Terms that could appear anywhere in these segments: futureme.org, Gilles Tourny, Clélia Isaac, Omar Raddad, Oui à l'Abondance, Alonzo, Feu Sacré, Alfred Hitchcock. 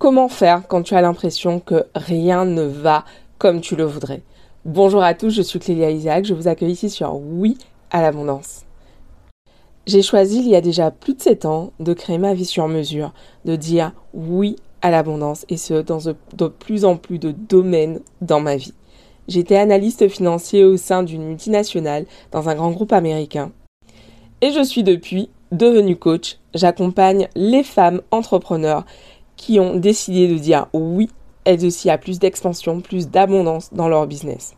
Comment faire quand tu as l'impression que rien ne va comme tu le voudrais? Bonjour à tous, je suis Clélia Isaac, je vous accueille ici sur Oui à l'Abondance. J'ai choisi il y a déjà plus de 7 ans de créer ma vie sur mesure, de dire oui à l'abondance et ce dans de plus en plus de domaines dans ma vie. J'étais analyste financier au sein d'une multinationale dans un grand groupe américain. Et je suis depuis devenue coach. J'accompagne les femmes entrepreneurs qui ont décidé de dire oui, elles aussi, à plus d'expansion, plus d'abondance dans leur business.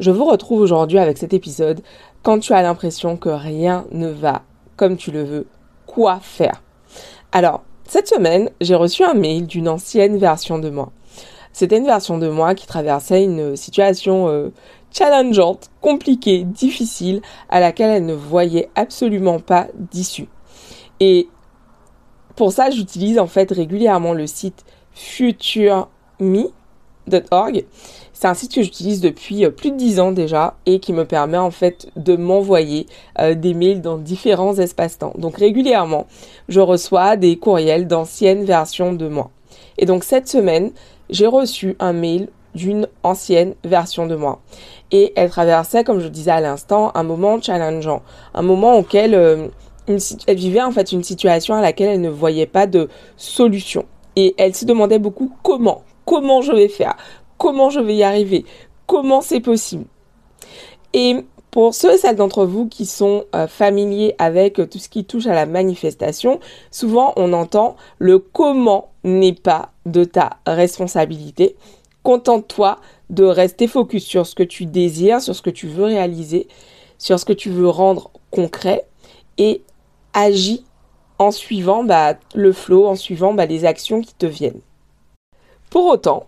Je vous retrouve aujourd'hui avec cet épisode. Quand tu as l'impression que rien ne va comme tu le veux, quoi faire? Alors, cette semaine, j'ai reçu un mail d'une ancienne version de moi. C'était une version de moi qui traversait une situation challengeante, compliquée, difficile, à laquelle elle ne voyait absolument pas d'issue. Et pour ça, j'utilise en fait régulièrement le site futureme.org. C'est un site que j'utilise depuis plus de 10 ans déjà et qui me permet en fait de m'envoyer des mails dans différents espaces-temps. Donc régulièrement, je reçois des courriels d'anciennes versions de moi. Et donc cette semaine, j'ai reçu un mail d'une ancienne version de moi. Et elle traversait, comme je disais à l'instant, un moment challengeant. Un moment auquel elle vivait en fait une situation à laquelle elle ne voyait pas de solution. Et elle se demandait beaucoup comment je vais faire, comment je vais y arriver, comment c'est possible. Et pour ceux et celles d'entre vous qui sont familiers avec tout ce qui touche à la manifestation, souvent on entend le comment n'est pas de ta responsabilité. Contente-toi de rester focus sur ce que tu désires, sur ce que tu veux réaliser, sur ce que tu veux rendre concret et agis en suivant le flow, en suivant les actions qui te viennent. Pour autant,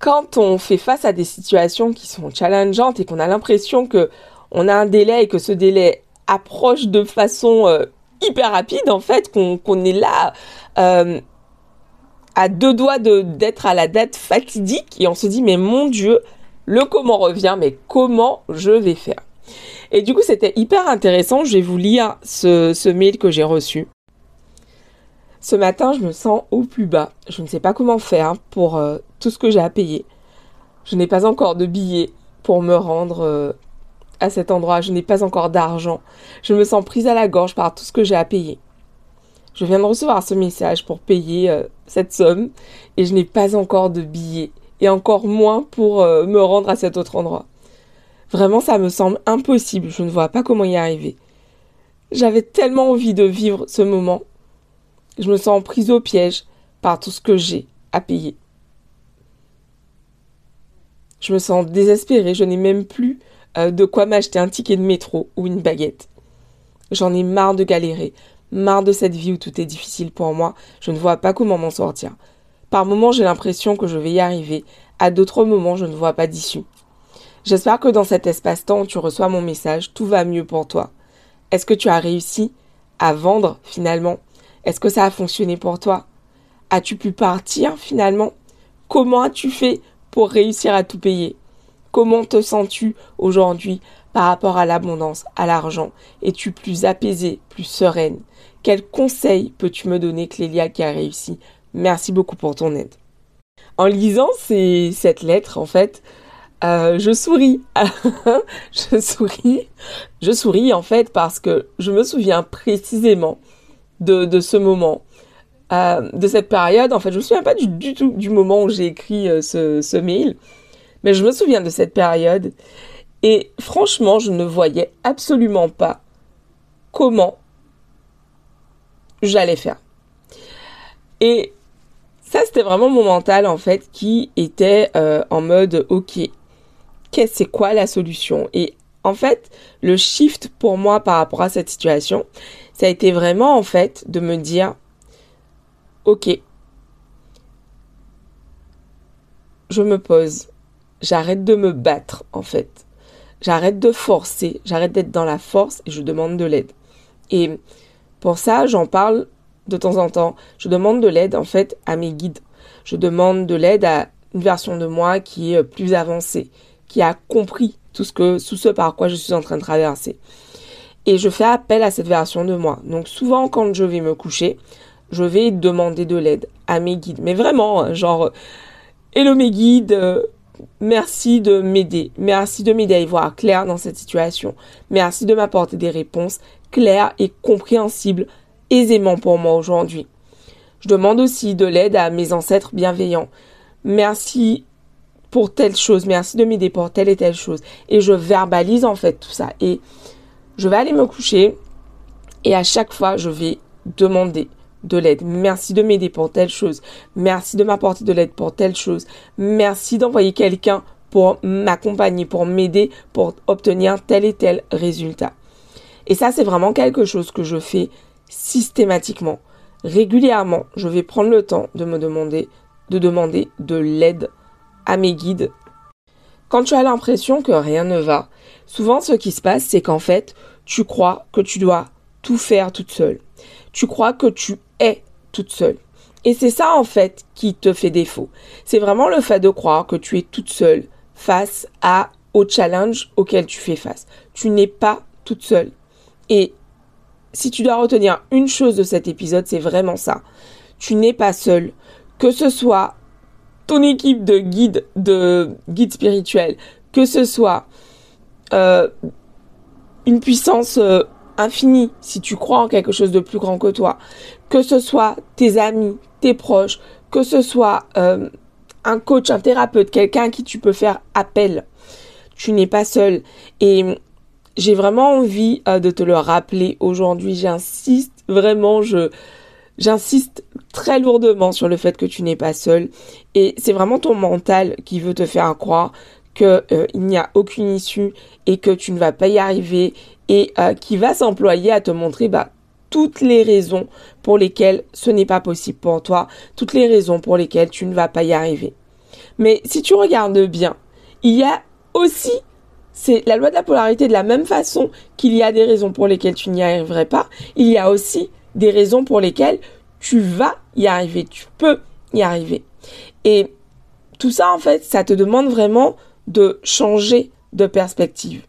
quand on fait face à des situations qui sont challengeantes et qu'on a l'impression qu'on a un délai et que ce délai approche de façon hyper rapide, en fait, qu'on est là à deux doigts d'être à la date fatidique et on se dit mais mon Dieu, le comment revient, mais comment je vais faire? Et du coup, c'était hyper intéressant. Je vais vous lire ce mail que j'ai reçu. Ce matin, je me sens au plus bas. Je ne sais pas comment faire pour tout ce que j'ai à payer. Je n'ai pas encore de billets pour me rendre à cet endroit. Je n'ai pas encore d'argent. Je me sens prise à la gorge par tout ce que j'ai à payer. Je viens de recevoir ce message pour payer cette somme et je n'ai pas encore de billets et encore moins pour me rendre à cet autre endroit. Vraiment, ça me semble impossible. Je ne vois pas comment y arriver. J'avais tellement envie de vivre ce moment. Je me sens prise au piège par tout ce que j'ai à payer. Je me sens désespérée, je n'ai même plus de quoi m'acheter un ticket de métro ou une baguette. J'en ai marre de galérer, marre de cette vie où tout est difficile pour moi, je ne vois pas comment m'en sortir. Par moments, j'ai l'impression que je vais y arriver, à d'autres moments, je ne vois pas d'issue. J'espère que dans cet espace-temps où tu reçois mon message, tout va mieux pour toi. Est-ce que tu as réussi à vendre finalement ? Est-ce que ça a fonctionné pour toi? As-tu pu partir finalement? Comment as-tu fait pour réussir à tout payer? Comment te sens-tu aujourd'hui par rapport à l'abondance, à l'argent? Es-tu plus apaisée, plus sereine? Quel conseil peux-tu me donner, Clélia, qui a réussi? Merci beaucoup pour ton aide. En lisant cette lettre, en fait, je souris. Je souris en fait parce que je me souviens précisément de ce moment, de cette période. En fait, je me souviens pas du tout du moment où j'ai écrit ce mail, mais je me souviens de cette période. Et franchement, je ne voyais absolument pas comment j'allais faire. Et ça, c'était vraiment mon mental, en fait, qui était en mode, OK, c'est quoi la solution? Et en fait, le shift pour moi par rapport à cette situation, ça a été vraiment en fait de me dire « Ok, je me pose, j'arrête de me battre en fait, j'arrête de forcer, j'arrête d'être dans la force et je demande de l'aide. » Et pour ça, j'en parle de temps en temps, je demande de l'aide en fait à mes guides, je demande de l'aide à une version de moi qui est plus avancée, qui a compris tout ce par quoi je suis en train de traverser. Et je fais appel à cette version de moi. Donc souvent, quand je vais me coucher, je vais demander de l'aide à mes guides. Mais vraiment, genre, hello mes guides, merci de m'aider. Merci de m'aider à y voir clair dans cette situation. Merci de m'apporter des réponses claires et compréhensibles aisément pour moi aujourd'hui. Je demande aussi de l'aide à mes ancêtres bienveillants. Merci pour telle chose, merci de m'aider pour telle et telle chose. Et je verbalise en fait tout ça. Et je vais aller me coucher et à chaque fois, je vais demander de l'aide. Merci de m'aider pour telle chose. Merci de m'apporter de l'aide pour telle chose. Merci d'envoyer quelqu'un pour m'accompagner, pour m'aider, pour obtenir tel et tel résultat. Et ça, c'est vraiment quelque chose que je fais systématiquement. Régulièrement, je vais prendre le temps de demander de l'aide à mes guides. Quand tu as l'impression que rien ne va, souvent ce qui se passe, c'est qu'en fait, tu crois que tu dois tout faire toute seule. Tu crois que tu es toute seule. Et c'est ça en fait qui te fait défaut. C'est vraiment le fait de croire que tu es toute seule face au challenge auquel tu fais face. Tu n'es pas toute seule. Et si tu dois retenir une chose de cet épisode, c'est vraiment ça. Tu n'es pas seule. Que ce soit ton équipe de guide spirituel, que ce soit une puissance infinie, si tu crois en quelque chose de plus grand que toi, que ce soit tes amis, tes proches, que ce soit un coach, un thérapeute, quelqu'un à qui tu peux faire appel, tu n'es pas seul. Et j'ai vraiment envie de te le rappeler aujourd'hui. J'insiste vraiment, j'insiste très lourdement sur le fait que tu n'es pas seul. Et c'est vraiment ton mental qui veut te faire croire que il n'y a aucune issue et que tu ne vas pas y arriver et qui va s'employer à te montrer toutes les raisons pour lesquelles ce n'est pas possible pour toi, toutes les raisons pour lesquelles tu ne vas pas y arriver. Mais si tu regardes bien, il y a aussi, c'est la loi de la polarité, de la même façon qu'il y a des raisons pour lesquelles tu n'y arriverais pas, il y a aussi des raisons pour lesquelles tu vas y arriver, tu peux y arriver. Et tout ça, en fait, ça te demande vraiment de changer de perspective.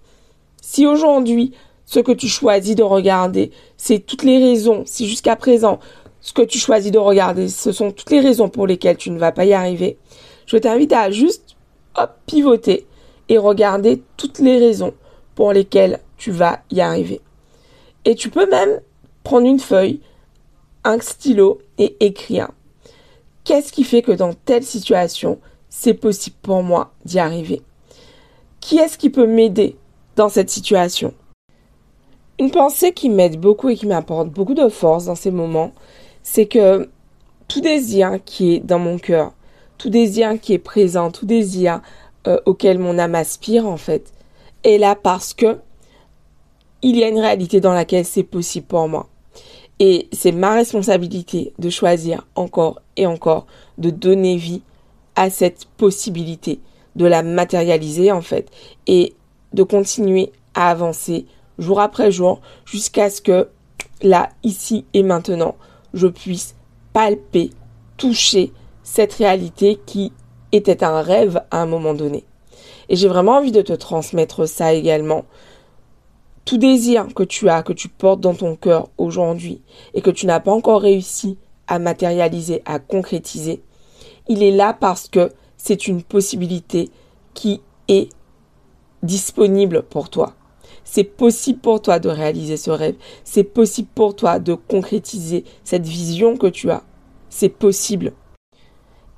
Si aujourd'hui, ce que tu choisis de regarder, c'est toutes les raisons, si jusqu'à présent, ce que tu choisis de regarder, ce sont toutes les raisons pour lesquelles tu ne vas pas y arriver, je t'invite à juste pivoter et regarder toutes les raisons pour lesquelles tu vas y arriver. Et tu peux même prendre une feuille, un stylo et écrire. Qu'est-ce qui fait que dans telle situation, c'est possible pour moi d'y arriver? Qui est-ce qui peut m'aider dans cette situation? Une pensée qui m'aide beaucoup et qui m'apporte beaucoup de force dans ces moments, c'est que tout désir qui est dans mon cœur, tout désir qui est présent, tout désir auquel mon âme aspire en fait, est là parce que il y a une réalité dans laquelle c'est possible pour moi. Et c'est ma responsabilité de choisir encore et encore de donner vie à cette possibilité, de la matérialiser en fait, et de continuer à avancer jour après jour jusqu'à ce que là, ici et maintenant, je puisse palper, toucher cette réalité qui était un rêve à un moment donné. Et j'ai vraiment envie de te transmettre ça également. Tout désir que tu as, que tu portes dans ton cœur aujourd'hui et que tu n'as pas encore réussi à matérialiser, à concrétiser, il est là parce que c'est une possibilité qui est disponible pour toi. C'est possible pour toi de réaliser ce rêve. C'est possible pour toi de concrétiser cette vision que tu as. C'est possible.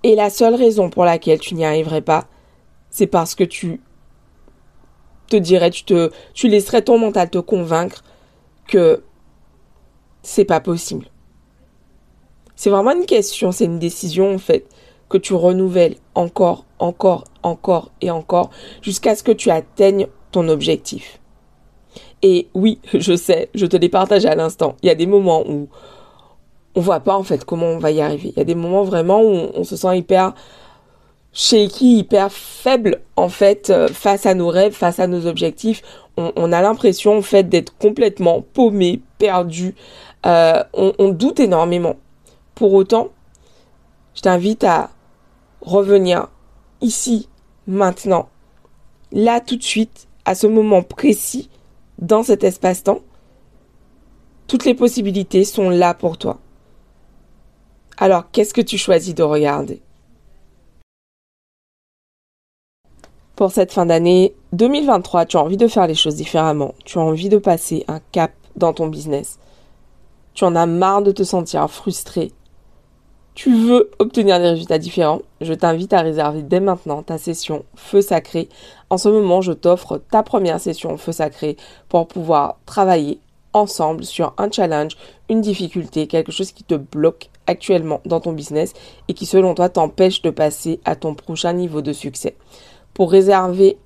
Et la seule raison pour laquelle tu n'y arriverais pas, c'est parce que tu laisserais ton mental te convaincre que c'est pas possible. C'est vraiment une question, c'est une décision en fait que tu renouvelles encore et encore jusqu'à ce que tu atteignes ton objectif. Et oui, je sais, je te l'ai partagé à l'instant. Il y a des moments où on voit pas en fait comment on va y arriver. Il y a des moments vraiment où on se sent hyper faible en fait face à nos rêves, face à nos objectifs. On a l'impression en fait d'être complètement paumé, perdu. On doute énormément. Pour autant, je t'invite à revenir ici, maintenant, là tout de suite, à ce moment précis, dans cet espace-temps. Toutes les possibilités sont là pour toi. Alors, qu'est-ce que tu choisis de regarder? Pour cette fin d'année 2023, tu as envie de faire les choses différemment. Tu as envie de passer un cap dans ton business. Tu en as marre de te sentir frustré. Tu veux obtenir des résultats différents? Je t'invite à réserver dès maintenant ta session Feu Sacré. En ce moment, je t'offre ta première session Feu Sacré pour pouvoir travailler ensemble sur un challenge, une difficulté, quelque chose qui te bloque actuellement dans ton business et qui, selon toi, t'empêche de passer à ton prochain niveau de succès. Pour réserver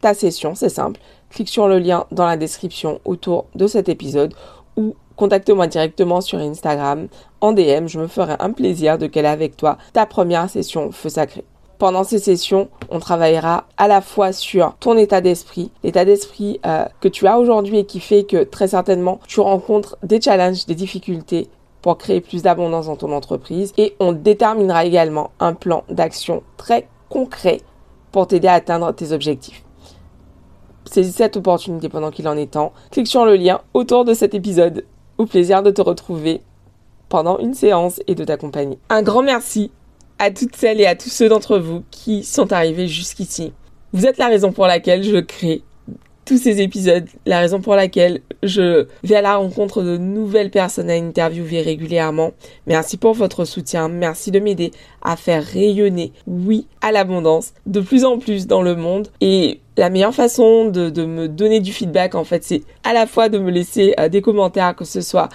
ta session, c'est simple, clique sur le lien dans la description autour de cet épisode ou contacte-moi directement sur Instagram en DM, je me ferai un plaisir de caler avec toi ta première session Feu Sacré. Pendant ces sessions, on travaillera à la fois sur ton état d'esprit que tu as aujourd'hui et qui fait que très certainement tu rencontres des challenges, des difficultés pour créer plus d'abondance dans ton entreprise et on déterminera également un plan d'action très concret pour t'aider à atteindre tes objectifs. Saisis cette opportunité pendant qu'il en est temps. Clique sur le lien autour de cet épisode. Au plaisir de te retrouver pendant une séance et de t'accompagner. Un grand merci à toutes celles et à tous ceux d'entre vous qui sont arrivés jusqu'ici. Vous êtes la raison pour laquelle je crée tous ces épisodes, la raison pour laquelle je vais à la rencontre de nouvelles personnes à interviewer régulièrement. Merci pour votre soutien, merci de m'aider à faire rayonner, oui, à l'abondance, de plus en plus dans le monde. Et la meilleure façon de me donner du feedback, en fait, c'est à la fois de me laisser des commentaires, que ce soit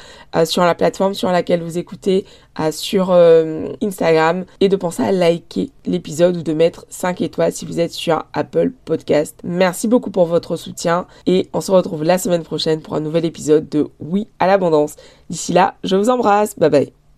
sur la plateforme sur laquelle vous écoutez, sur Instagram, et de penser à liker l'épisode ou de mettre 5 étoiles si vous êtes sur Apple Podcast. Merci beaucoup pour votre soutien et on se retrouve la semaine prochaine pour un nouvel épisode de Oui à l'Abondance. D'ici là, je vous embrasse. Bye bye.